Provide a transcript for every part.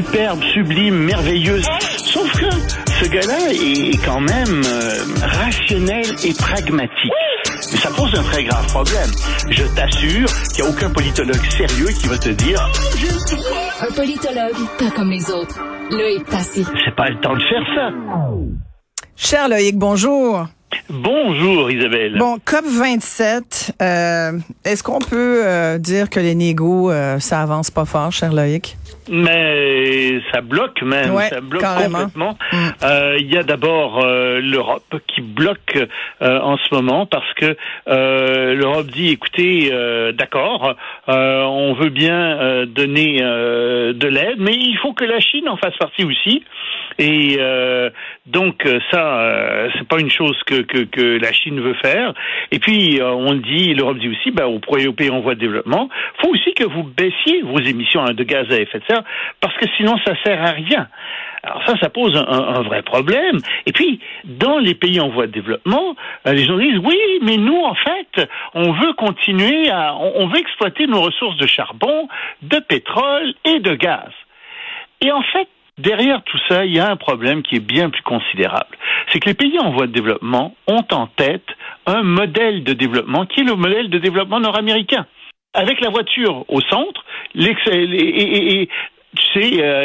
superbe, sublime, merveilleuse. Sauf que ce gars-là est quand même rationnel et pragmatique. Mais ça pose un très grave problème. Je t'assure qu'il n'y a aucun politologue sérieux qui va te dire... Un politologue, pas comme les autres. Loïc Tassé. C'est pas le temps de faire ça. Cher Loïc, bonjour. Bonjour Isabelle. Bon, COP27, est-ce qu'on peut dire que les négos, ça avance pas fort, cher Loïc? Mais ça bloque même, ouais, ça bloque carrément. Complètement. Il y a d'abord l'Europe qui bloque en ce moment parce que l'Europe dit, écoutez, d'accord, on veut bien donner de l'aide, mais il faut que la Chine en fasse partie aussi. Et donc ça, c'est pas une chose que la Chine veut faire. Et puis on dit, l'Europe dit aussi, ben, aux pays en voie de développement, faut aussi que vous baissiez vos émissions de gaz à effet de serre, parce que sinon ça sert à rien. Alors ça pose un vrai problème. Et puis, dans les pays en voie de développement, les gens disent, oui, mais nous, en fait, on veut continuer à... On veut exploiter nos ressources de charbon, de pétrole et de gaz. Et en fait, derrière tout ça, il y a un problème qui est bien plus considérable. C'est que les pays en voie de développement ont en tête un modèle de développement qui est le modèle de développement nord-américain. Avec la voiture au centre,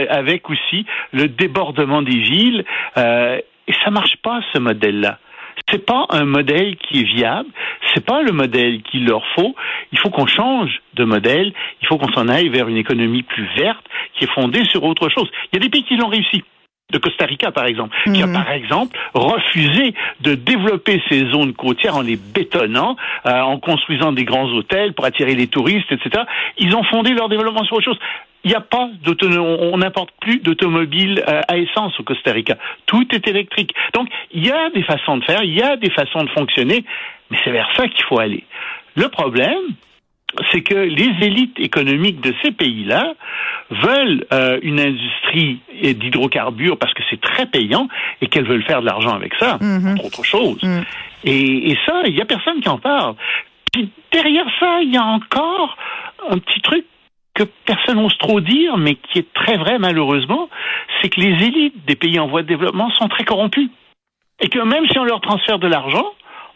avec aussi le débordement des villes, et ça marche pas ce modèle-là. C'est pas un modèle qui est viable, c'est pas le modèle qu'il leur faut. Il faut qu'on change de modèle, il faut qu'on s'en aille vers une économie plus verte qui est fondée sur autre chose. Il y a des pays qui l'ont réussi. De Costa Rica, par exemple, qui a, par exemple, refusé de développer ces zones côtières en les bétonnant, en construisant des grands hôtels pour attirer les touristes, etc. Ils ont fondé leur développement sur autre chose. Il n'y a pas on n'importe plus d'automobiles à essence au Costa Rica. Tout est électrique. Donc, il y a des façons de faire, il y a des façons de fonctionner, mais c'est vers ça qu'il faut aller. Le problème... c'est que les élites économiques de ces pays-là veulent une industrie d'hydrocarbures parce que c'est très payant et qu'elles veulent faire de l'argent avec ça, entre autres choses. Et ça, il n'y a personne qui en parle. Puis derrière ça, il y a encore un petit truc que personne n'ose trop dire, mais qui est très vrai malheureusement, c'est que les élites des pays en voie de développement sont très corrompues. Et que même si on leur transfère de l'argent,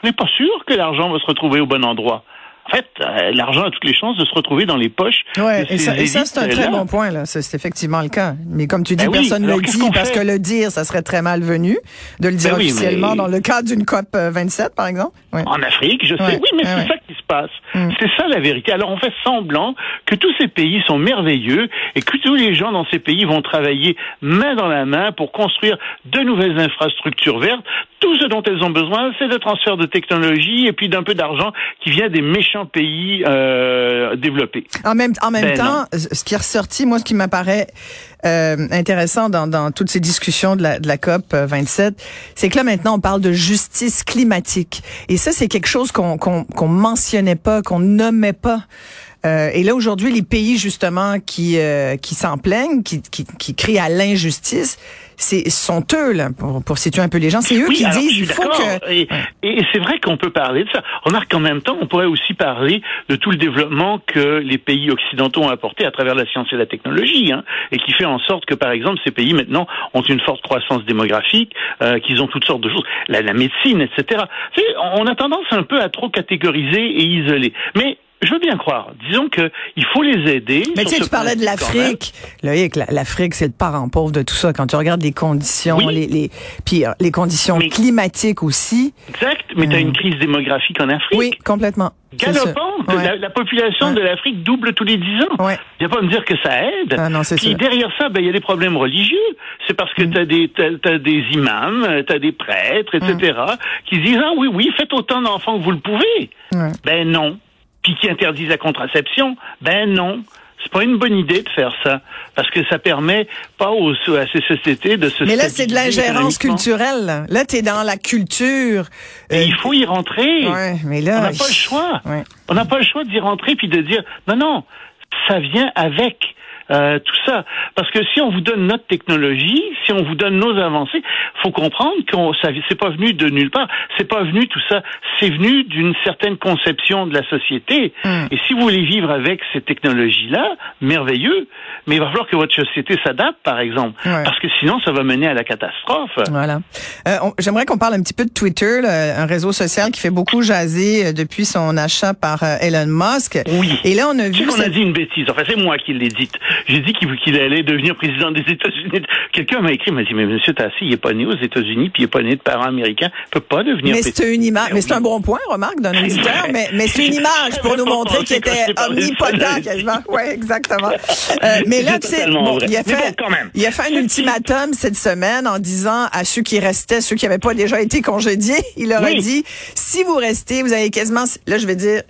on n'est pas sûr que l'argent va se retrouver au bon endroit. En fait, l'argent a toutes les chances de se retrouver dans les poches. Ouais, et ça, c'est un très bon point, là. C'est effectivement le cas. Mais comme tu dis, personne ne le dit, parce que le dire, ça serait très malvenu de le dire officiellement dans le cadre d'une COP 27, par exemple. Ouais. En Afrique, je sais. Ouais. Oui, mais c'est ça qui se passe. C'est ça la vérité. Alors, on fait semblant que tous ces pays sont merveilleux et que tous les gens dans ces pays vont travailler main dans la main pour construire de nouvelles infrastructures vertes. Tout ce dont elles ont besoin, c'est de transfert de technologie et puis d'un peu d'argent qui vient des méchants pays développés. En même temps, ce qui est ressorti, moi, ce qui m'apparaît intéressant dans toutes ces discussions de la COP 27, c'est que là, maintenant, on parle de justice climatique. Et ça, c'est quelque chose qu'on mentionnait pas, qu'on nommait pas. Et là, aujourd'hui, les pays, justement, qui s'en plaignent, qui crient à l'injustice, sont eux, là, pour situer un peu les gens, c'est eux qui disent... il faut que... Et c'est vrai qu'on peut parler de ça. Remarque qu'en même temps, on pourrait aussi parler de tout le développement que les pays occidentaux ont apporté à travers la science et la technologie, hein, et qui fait en sorte que, par exemple, ces pays, maintenant, ont une forte croissance démographique, qu'ils ont toutes sortes de choses, la médecine, etc. Tu sais, on a tendance un peu à trop catégoriser et isoler. Mais... je veux bien croire. Disons que il faut les aider. Mais tu sais, tu parlais de l'Afrique. Loïc, l'Afrique, c'est le parent pauvre de tout ça. Quand tu regardes les conditions, les conditions climatiques aussi. Exact. Mais t'as une crise démographique en Afrique. Oui, complètement. Galopante. Ouais. La population de l'Afrique double tous les 10 ans. Ouais. Il n'y a pas à me dire que ça aide. Ah non, puis sûr. Derrière ça, ben, il y a des problèmes religieux. C'est parce que t'as des imams, t'as des prêtres, etc., qui disent, ah oui, faites autant d'enfants que vous le pouvez. Ouais. Ben non. Qui interdisent la contraception, ben non, c'est pas une bonne idée de faire ça, parce que ça permet pas à ces sociétés de se... Mais là, c'est de l'ingérence culturelle. Là, t'es dans la culture. Et il faut y rentrer. Ouais, mais là, on n'a pas le choix. Ouais. On n'a pas le choix d'y rentrer puis de dire, non, ça vient avec. tout ça. Parce que si on vous donne notre technologie, si on vous donne nos avancées, faut comprendre que ça, c'est pas venu de nulle part. C'est pas venu tout ça. C'est venu d'une certaine conception de la société. Et si vous voulez vivre avec ces technologies-là, merveilleux, mais il va falloir que votre société s'adapte, par exemple. Ouais. Parce que sinon, ça va mener à la catastrophe. Voilà. J'aimerais qu'on parle un petit peu de Twitter, un réseau social qui fait beaucoup jaser depuis son achat par Elon Musk. Oui. Et là, on a vu... qu'on a dit une bêtise. Enfin, c'est moi qui l'ai dite. J'ai dit qu'il allait devenir président des États-Unis. Quelqu'un m'a écrit, m'a dit, mais monsieur Tassé, il n'est pas né aux États-Unis, puis il n'est pas né de parents américains. Il ne peut pas devenir président. Mais c'est un bon point, remarque, d'un auditeur, mais c'est une image pour nous montrer qu'il était omnipotent, quasiment. Oui, exactement. Mais là, tu sais, bon, il a fait un ultimatum cette semaine en disant à ceux qui restaient, ceux qui n'avaient pas déjà été congédiés, il leur a dit, si vous restez, vous avez quasiment, là, je vais dire,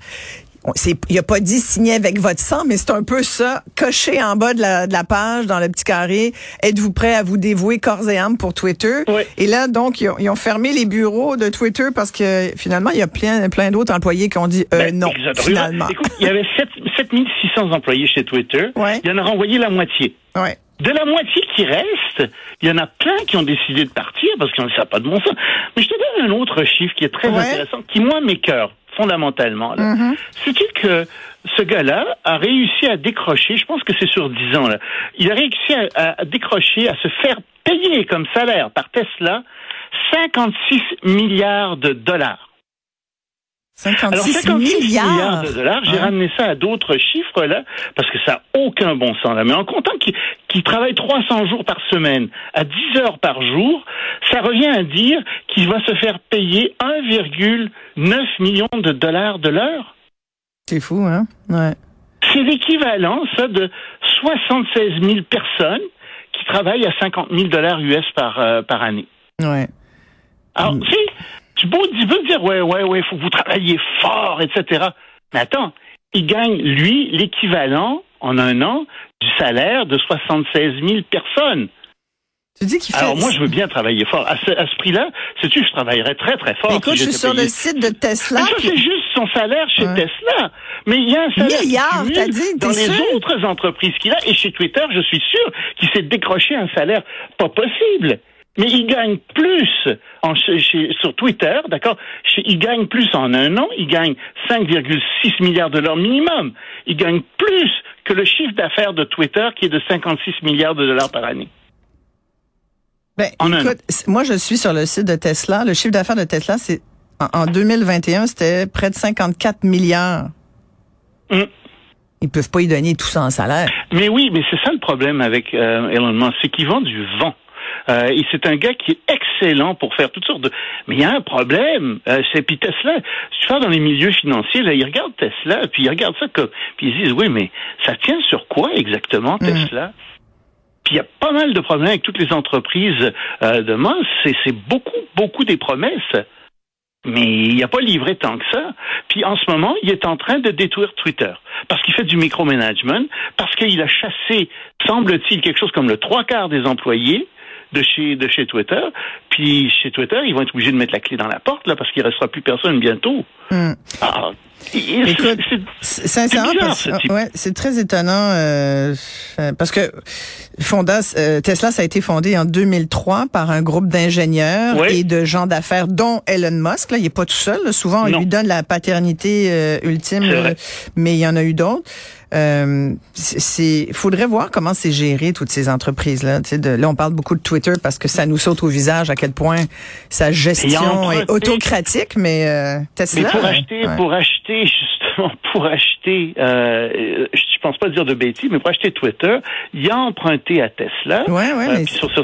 il a pas dit signer avec votre sang, mais c'est un peu ça, coché en bas de la page, dans le petit carré, êtes-vous prêt à vous dévouer corps et âme pour Twitter? Oui. Et là, donc, ils ont fermé les bureaux de Twitter parce que, finalement, il y a plein d'autres employés qui ont dit non, finalement. Écoute, il y avait 7600 employés chez Twitter. Ouais. Il en a renvoyé la moitié. Ouais. De la moitié qui reste, il y en a plein qui ont décidé de partir parce qu'on ne sait pas de bon sens. Mais je te donne un autre chiffre qui est très intéressant, qui, moi, m'écœure fondamentalement. C'est-il que ce gars-là a réussi à décrocher, je pense que c'est sur 10 ans, là, il a réussi à décrocher, à se faire payer comme salaire par Tesla 56 milliards de dollars. 56 milliards de dollars, j'ai ramené ça à d'autres chiffres là, parce que ça n'a aucun bon sens là. Mais en comptant qu'il travaille 300 jours par semaine, à 10 heures par jour, ça revient à dire qu'il va se faire payer 1,9 million de dollars de l'heure. C'est fou, hein? Ouais. C'est l'équivalent, ça, de 76 000 personnes qui travaillent à 50 000 dollars US par année. Ouais. Alors, tu peux dire, ouais, faut que vous travailliez fort, etc. Mais attends, il gagne, lui, l'équivalent, en un an, du salaire de 76 000 personnes. Tu dis qu'il fait... Alors, moi, je veux bien travailler fort. À ce prix-là, sais-tu, je travaillerais très, très fort. Mais écoute, si je suis sur le site de Tesla. Mais ça, c'est juste son salaire chez Tesla. Mais il y a un salaire qui cumule dans les autres entreprises qu'il a. Et chez Twitter, je suis sûr qu'il s'est décroché un salaire pas possible. Mais il gagne plus sur Twitter, d'accord? Il gagne plus en un an, il gagne 5,6 milliards de dollars minimum. Il gagne plus que le chiffre d'affaires de Twitter qui est de 56 milliards de dollars par année. Ben, écoute, moi je suis sur le site de Tesla. Le chiffre d'affaires de Tesla, c'est en 2021, c'était près de 54 milliards. Ils peuvent pas y donner tout ça en salaire. Mais oui, mais c'est ça le problème avec Elon Musk, c'est qu'il vend du vent. Et c'est un gars qui est excellent pour faire toutes sortes de... Mais il y a un problème. Puis Tesla, si tu vas dans les milieux financiers, là, ils regardent Tesla, puis ils regardent ça comme... Puis ils disent, oui, mais ça tient sur quoi exactement, Tesla? Puis il y a pas mal de problèmes avec toutes les entreprises de Musk. C'est beaucoup des promesses. Mais il n'a pas livré tant que ça. Puis en ce moment, il est en train de détruire Twitter. Parce qu'il fait du micromanagement, parce qu'il a chassé, semble-t-il, quelque chose comme le 3/4 des employés de chez Twitter, puis chez Twitter, ils vont être obligés de mettre la clé dans la porte, là, parce qu'il ne restera plus personne bientôt. Ah, c'est bizarre, ce type. Ouais, c'est très étonnant, parce que Tesla, ça a été fondé en 2003 par un groupe d'ingénieurs et de gens d'affaires, dont Elon Musk, là, il n'est pas tout seul, là. Souvent, on lui donne la paternité ultime, mais il y en a eu d'autres. Faudrait voir comment c'est géré toutes ces entreprises là. Tu sais, là on parle beaucoup de Twitter parce que ça nous saute au visage à quel point sa gestion est autocratique, mais Tesla. Mais pour acheter, je pense pas dire de bêtises, mais pour acheter Twitter, il a emprunté à Tesla. Mais tout ça,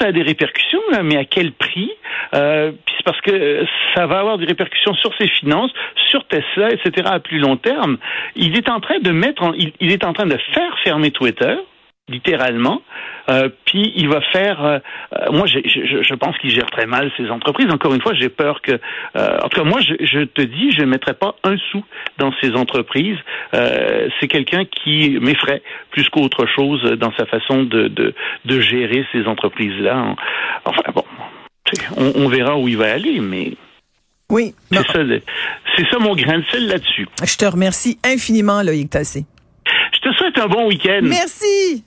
ça a des répercussions là, mais à quel prix? Puis c'est parce que ça va avoir des répercussions sur ses finances, sur Tesla, etc. à plus long terme. Il est en train de faire fermer Twitter, littéralement. Puis il va faire. Moi, je pense qu'il gère très mal ces entreprises. Encore une fois, j'ai peur que. En tout cas, moi, je te dis, je ne mettrai pas un sou dans ces entreprises. C'est quelqu'un qui m'effraie plus qu'autre chose dans sa façon de gérer ces entreprises-là. Enfin, bon, on verra où il va aller, mais. Oui. C'est ça mon grain de sel là-dessus. Je te remercie infiniment, Loïc Tassé. Je te souhaite souhaite un bon week-end. Merci.